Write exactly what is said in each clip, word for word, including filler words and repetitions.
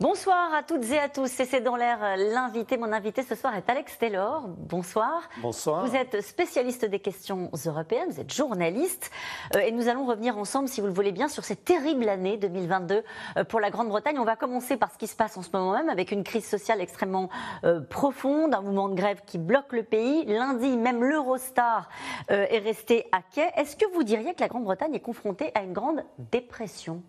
Bonsoir à toutes et à tous, c'est dans l'air l'invité. Mon invité ce soir est Alex Taylor. Bonsoir. Bonsoir. Vous êtes spécialiste des questions européennes, vous êtes journaliste euh, et nous allons revenir ensemble, si vous le voulez bien, sur cette terrible année deux mille vingt-deux euh, pour la Grande-Bretagne. On va commencer par ce qui se passe en ce moment même, avec une crise sociale extrêmement euh, profonde, un mouvement de grève qui bloque le pays. Lundi, même l'Eurostar euh, est resté à quai. Est-ce que vous diriez que la Grande-Bretagne est confrontée à une grande dépression ?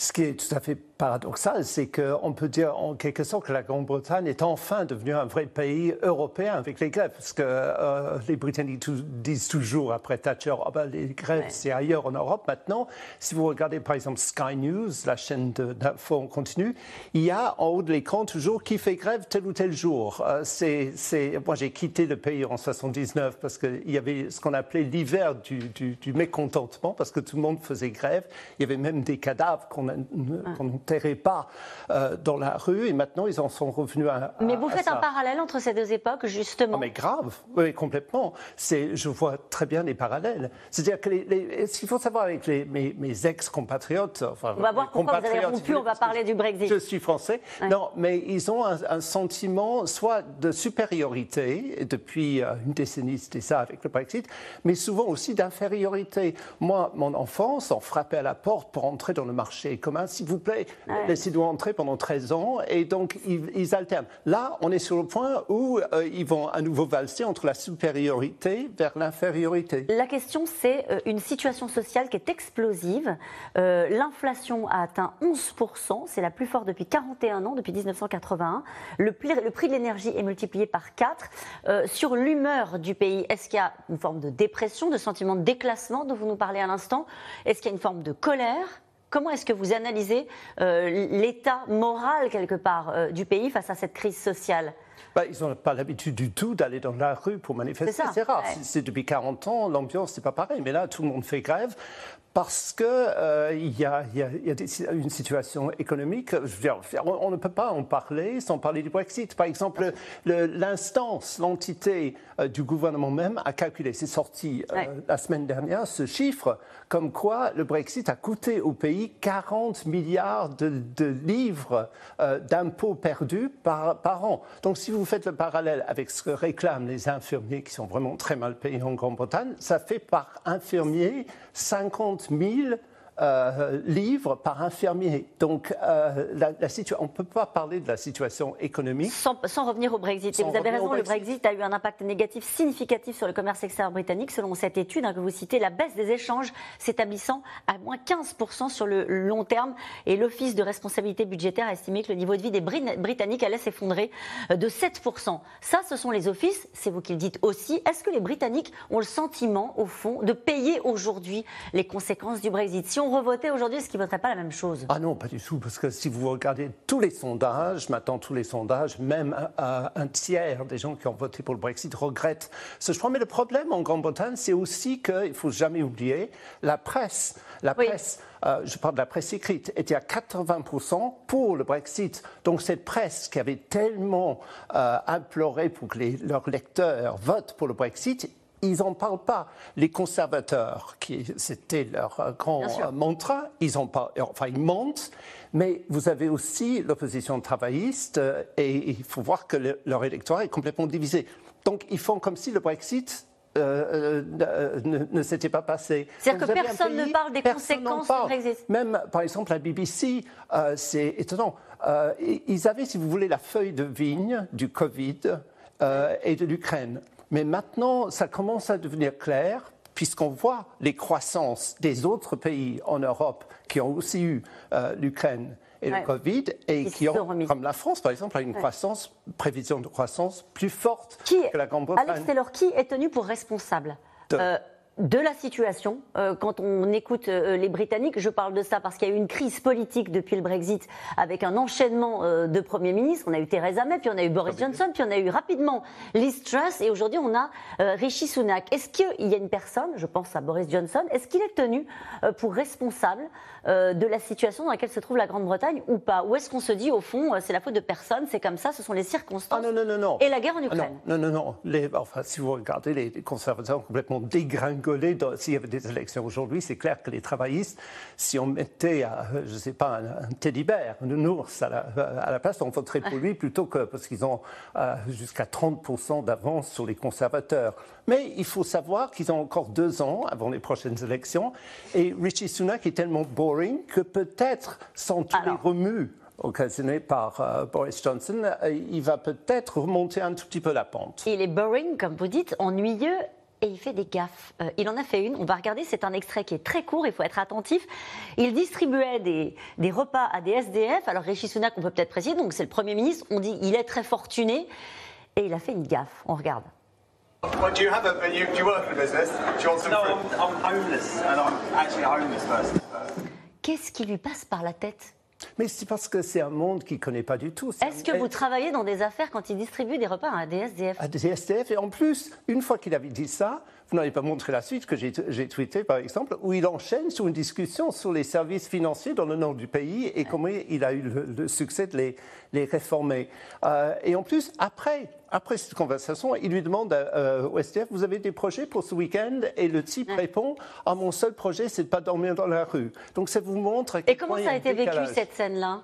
Ce qui est tout à fait paradoxal, c'est qu'on peut dire en quelque sorte que la Grande-Bretagne est enfin devenue un vrai pays européen avec les grèves, parce que euh, les Britanniques tout, disent toujours après Thatcher, ah ben, les grèves ouais. c'est ailleurs en Europe. Maintenant, si vous regardez par exemple Sky News, la chaîne d'info en continu, il y a en haut de l'écran toujours qui fait grève tel ou tel jour. Euh, c'est, c'est... Moi j'ai quitté le pays en soixante-dix-neuf parce qu'il y avait ce qu'on appelait l'hiver du, du, du mécontentement, parce que tout le monde faisait grève, il y avait même des cadavres qu'on qu'on n'enterrait pas euh, dans la rue, et maintenant ils en sont revenus à, à Mais vous faites un parallèle entre ces deux époques, justement. Oh, mais grave, oui, complètement. C'est, je vois très bien les parallèles. C'est-à-dire que les, les, ce qu'il faut savoir avec les, mes, mes ex-compatriotes... Enfin, on va voir pourquoi vous avez rompu, on va parler du Brexit. Je suis français. Ouais. Non, mais ils ont un, un sentiment soit de supériorité, et depuis euh, une décennie c'était ça avec le Brexit, mais souvent aussi d'infériorité. Moi, mon enfance, on frappait à la porte pour entrer dans le marché commun, s'il vous plaît, ouais. laissez-nous entrer pendant treize ans, et donc ils, ils alternent. Là, on est sur le point où euh, ils vont à nouveau valser entre la supériorité vers l'infériorité. La question, c'est euh, une situation sociale qui est explosive. Euh, l'inflation a atteint onze pour cent, c'est la plus forte depuis quarante et un ans, depuis dix-neuf cent quatre-vingt-un. Le, pli- le prix de l'énergie est multiplié par quatre. Euh, sur l'humeur du pays, est-ce qu'il y a une forme de dépression, de sentiment de déclassement dont vous nous parlez à l'instant ? Est-ce qu'il y a une forme de colère ? Comment est-ce que vous analysez euh, l'état moral, quelque part, euh, du pays face à cette crise sociale ? Bah, ils n'ont pas l'habitude du tout d'aller dans la rue pour manifester, c'est, c'est rare. Ouais. C'est, c'est depuis quarante ans, l'ambiance, c'est pas pareil. Mais là, tout le monde fait grève parce qu'il euh, y a, y a, y a des, une situation économique. Je veux dire, on ne peut pas en parler sans parler du Brexit. Par exemple, le, l'instance, l'entité euh, du gouvernement même a calculé, c'est sorti euh, ouais. la semaine dernière, ce chiffre, comme quoi le Brexit a coûté au pays quarante milliards de, de livres euh, d'impôts perdus par, par an. Donc, si vous faites le parallèle avec ce que réclament les infirmiers qui sont vraiment très mal payés en Grande-Bretagne, ça fait par infirmier cinquante mille euh, livres par infirmier. Donc euh, la, la situa- on ne peut pas parler de la situation économique. Sans, sans revenir au Brexit. Sans Et vous avez raison, le Brexit a eu un impact négatif significatif sur le commerce extérieur britannique. Selon cette étude hein, que vous citez, la baisse des échanges s'établissant à moins quinze pour cent sur le long terme. Et l'Office de responsabilité budgétaire a estimé que le niveau de vie des Brit- Britanniques allait s'effondrer de sept pour cent. Ça, ce sont les offices, c'est vous qui le dites aussi. Est-ce que les Britanniques ont le sentiment, au fond, de payer aujourd'hui les conséquences du Brexit ? Si on revoter aujourd'hui, est-ce qu'ils ne voteraient pas la même chose ? Ah non, pas du tout, parce que si vous regardez tous les sondages, maintenant tous les sondages, même un, un tiers des gens qui ont voté pour le Brexit regrettent ce choix. Mais le problème en Grande-Bretagne, c'est aussi qu'il ne faut jamais oublier la presse. La oui. presse, euh, je parle de la presse écrite, était à quatre-vingts pour cent pour le Brexit. Donc cette presse qui avait tellement euh, imploré pour que les, leurs lecteurs votent pour le Brexit, ils n'en parlent pas. Les conservateurs, qui, c'était leur grand mantra, ils en parlent, enfin ils mentent, mais vous avez aussi l'opposition travailliste et il faut voir que le, leur électorat est complètement divisé. Donc ils font comme si le Brexit euh, euh, ne, ne s'était pas passé. C'est-à-dire que personne pays, ne parle des conséquences parle. du Brexit. Même, par exemple, la B B C, euh, c'est étonnant. Euh, ils avaient, si vous voulez, la feuille de vigne du Covid euh, et de l'Ukraine. Mais maintenant, ça commence à devenir clair, puisqu'on voit les croissances des autres pays en Europe qui ont aussi eu euh, l'Ukraine et ouais. le Covid, et Ils qui ont, comme la France par exemple, a une ouais. croissance, prévision de croissance plus forte qui, que la Grande-Bretagne. Alex Taylor, qui est tenu pour responsable de... euh, de la situation euh, quand on écoute euh, les Britanniques. Je parle de ça parce qu'il y a eu une crise politique depuis le Brexit avec un enchaînement euh, de premiers ministres. On a eu Theresa May, puis on a eu Boris Johnson, puis on a eu rapidement Liz Truss et aujourd'hui on a euh, Rishi Sunak. Est-ce qu'il y a une personne, je pense à Boris Johnson, est-ce qu'il est tenu euh, pour responsable euh, de la situation dans laquelle se trouve la Grande-Bretagne ou pas? Ou est-ce qu'on se dit au fond euh, c'est la faute de personne, c'est comme ça, ce sont les circonstances ah, non, non, non, non. et la guerre en Ukraine? Non, non, non, non. Les, enfin, si vous regardez, les conservateurs ont complètement dégringolé. S'il y avait des élections aujourd'hui, c'est clair que les travaillistes, si on mettait, à, je ne sais pas, un, un teddy bear, un ours à la, à la place, on voterait pour lui plutôt que, parce qu'ils ont euh, jusqu'à trente pour cent d'avance sur les conservateurs. Mais il faut savoir qu'ils ont encore deux ans avant les prochaines élections, et Rishi Sunak est tellement boring que peut-être, sans tous Alors... les remous occasionnés par euh, Boris Johnson, euh, il va peut-être remonter un tout petit peu la pente. Il est boring, comme vous dites, ennuyeux. Et il fait des gaffes. Euh, il en a fait une, on va regarder, c'est un extrait qui est très court, il faut être attentif. Il distribuait des, des repas à des S D F. Alors Rishi Sunak, on peut peut-être préciser, donc c'est le Premier ministre, on dit il est très fortuné et il a fait une gaffe. On regarde. Well, do you have a, you, do you work in a business? Do you want some fruit? No, I'm, I'm homeless and I'm actually a homeless person. Qu'est-ce qui lui passe par la tête ? Mais c'est parce que c'est un monde qu'il ne connaît pas du tout. Est-ce que vous travaillez dans des affaires quand il distribue des repas à des S D F ? À des S D F, et en plus, une fois qu'il avait dit ça, vous n'avez pas montré la suite que j'ai tweetée, par exemple, où il enchaîne sur une discussion sur les services financiers dans le nord du pays et comment il a eu le, le succès de les, les réformer. Euh, et en plus, après, après cette conversation, il lui demande euh, au S D F, vous avez des projets pour ce week-end? Et le type répond, ah, mon seul projet, c'est de ne pas dormir dans la rue. Donc ça vous montre à quel point il y a un décalage. Et comment ça a été vécu, cette scène-là ?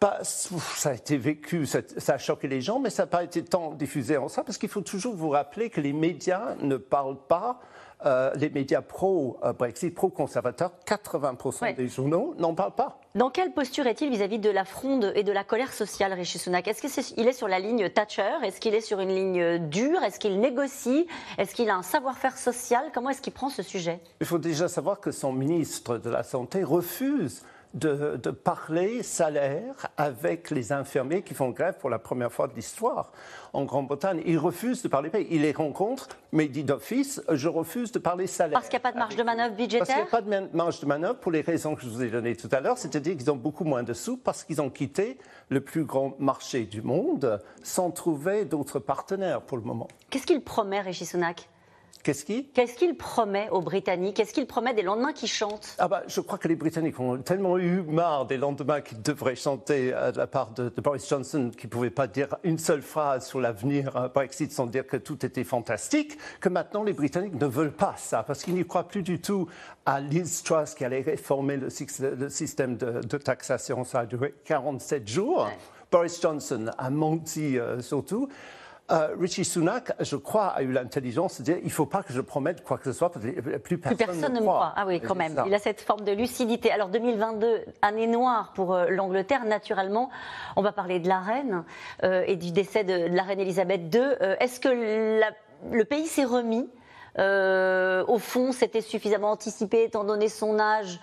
Bah, ça a été vécu, ça, ça a choqué les gens, mais ça n'a pas été tant diffusé en ça, parce qu'il faut toujours vous rappeler que les médias ne parlent pas, euh, les médias pro-Brexit, pro-conservateurs, quatre-vingts pour cent ouais. des journaux n'en parlent pas. Dans quelle posture est-il vis-à-vis de la fronde et de la colère sociale, Rishi Sunak? Est-ce qu'il est sur la ligne Thatcher? Est-ce qu'il est sur une ligne dure? Est-ce qu'il négocie? Est-ce qu'il a un savoir-faire social? Comment est-ce qu'il prend ce sujet? Il faut déjà savoir que son ministre de la Santé refuse De, de parler salaire avec les infirmiers qui font grève pour la première fois de l'histoire en Grande-Bretagne. Ils refusent de parler paye. Ils les rencontrent, mais ils disent d'office, je refuse de parler salaire. Parce qu'il n'y a pas de marge de manœuvre budgétaire? Parce qu'il n'y a pas de marge de manœuvre pour les raisons que je vous ai données tout à l'heure, c'est-à-dire qu'ils ont beaucoup moins de sous parce qu'ils ont quitté le plus grand marché du monde sans trouver d'autres partenaires pour le moment. Qu'est-ce qu'il promet, Rishi Sunak? Qu'est-ce qu'il Qu'est-ce qu'il promet aux Britanniques? Qu'est-ce qu'il promet des lendemains qui chantent? Ah bah, je crois que les Britanniques ont tellement eu marre des lendemains qu'ils devraient chanter euh, de la part de, de Boris Johnson, qui ne pouvait pas dire une seule phrase sur l'avenir euh, Brexit sans dire que tout était fantastique, que maintenant les Britanniques ne veulent pas ça, parce qu'ils n'y croient plus du tout à Liz Truss qui allait réformer le, le système de, de taxation. Ça a duré quarante-sept jours. Ouais. Boris Johnson a menti euh, surtout. Euh, Rishi Sunak, je crois, a eu l'intelligence de dire il ne faut pas que je promette quoi que ce soit, parce que plus personne, plus personne ne me croit. croit. Ah oui, quand même. Ça. Il a cette forme de lucidité. Alors deux mille vingt-deux, année noire pour euh, l'Angleterre, naturellement. On va parler de la reine euh, et du décès de, de la reine Elisabeth deux. Euh, Est-ce que la, le pays s'est remis? euh, Au fond, c'était suffisamment anticipé, étant donné son âge,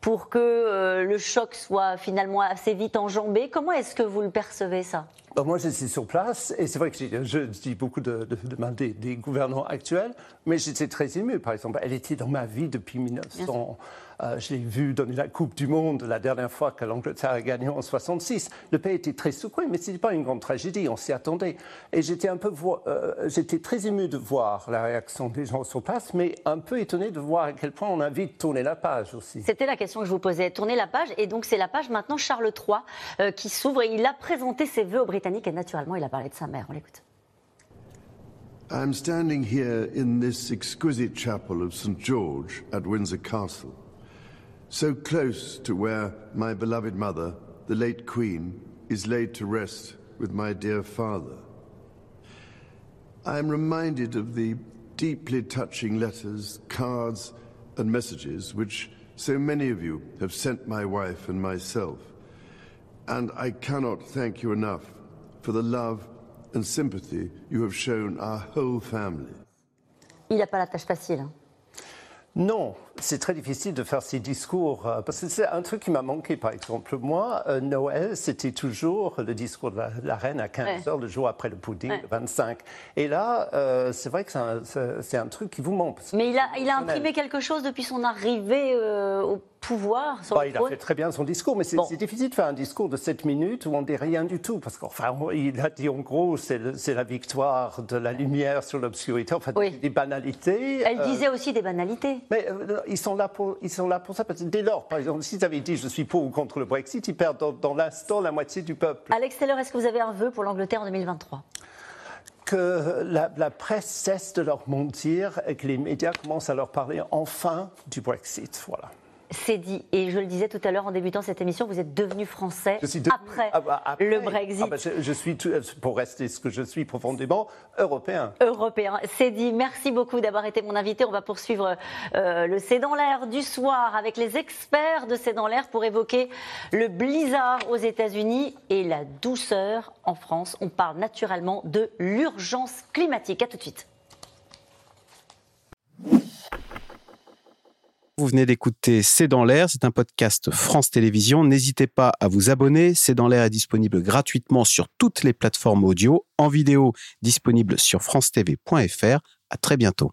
pour que euh, le choc soit finalement assez vite enjambé. Comment est-ce que vous le percevez, ça? Alors moi, j'étais sur place, et c'est vrai que je dis beaucoup de, de, de, des, des gouvernants actuels, mais j'étais très ému, par exemple. Elle était dans ma vie depuis mille neuf cents. Euh, je l'ai vue donner la Coupe du Monde la dernière fois que l'Angleterre a gagné en soixante-six. Le pays était très secoué, mais ce n'était pas une grande tragédie, on s'y attendait. Et j'étais un peu, euh, j'étais très ému de voir la réaction des gens sur place, mais un peu étonné de voir à quel point on a vite tourné la page aussi. C'était la question que je vous posais, tourner la page, et donc c'est la page maintenant Charles trois euh, qui s'ouvre, et il a présenté ses vœux aux Britanniques. Et naturellement, il a parlé de sa mère. On l'écoute. I'm standing here in this exquisite chapel of Saint George at Windsor Castle, so close to where my beloved mother, the late Queen, is laid to rest with my dear father. I am reminded of the deeply touching letters, cards, and messages which so many of you have sent my wife and myself, and I cannot thank you enough for the love and sympathy you have shown our whole family. Il n'a pas la tâche facile. Non, c'est très difficile de faire ces discours, parce que c'est un truc qui m'a manqué, par exemple. Moi, euh, Noël, c'était toujours le discours de la, la reine à quinze heures, ouais. le jour après le pudding, ouais. le vingt-cinq. Et là, euh, c'est vrai que c'est un, c'est un truc qui vous manque. Mais il a, il a imprimé quelque chose depuis son arrivée euh, au pouvoir sur bah, Il a fait très bien son discours, mais c'est bon. difficile de faire un discours de sept minutes où on ne dit rien du tout, parce qu'enfin, il a dit en gros, c'est la victoire de la lumière sur l'obscurité, enfin, oui. des banalités. Elle euh, disait aussi des banalités. Mais euh, ils, sont là pour, ils sont là pour ça, parce que dès lors, par exemple, s'ils avaient dit « je suis pour ou contre le Brexit », ils perdent dans, dans l'instant la moitié du peuple. Alex Taylor, est-ce que vous avez un vœu pour l'Angleterre en deux mille vingt-trois ? Que la, la presse cesse de leur mentir et que les médias commencent à leur parler enfin du Brexit, voilà. C'est dit, et je le disais tout à l'heure en débutant cette émission, vous êtes devenu français devenu, après, ah bah, après le Brexit. Ah bah, je, je suis, pour rester ce que je suis profondément, européen. Européen, c'est dit. Merci beaucoup d'avoir été mon invité. On va poursuivre euh, le C'est dans l'air du soir avec les experts de C'est dans l'air pour évoquer le blizzard aux États-Unis et la douceur en France. On parle naturellement de l'urgence climatique. À tout de suite. Vous venez d'écouter C'est dans l'air, c'est un podcast France Télévisions. N'hésitez pas à vous abonner. C'est dans l'air est disponible gratuitement sur toutes les plateformes audio, en vidéo disponible sur france t v point f r. À très bientôt.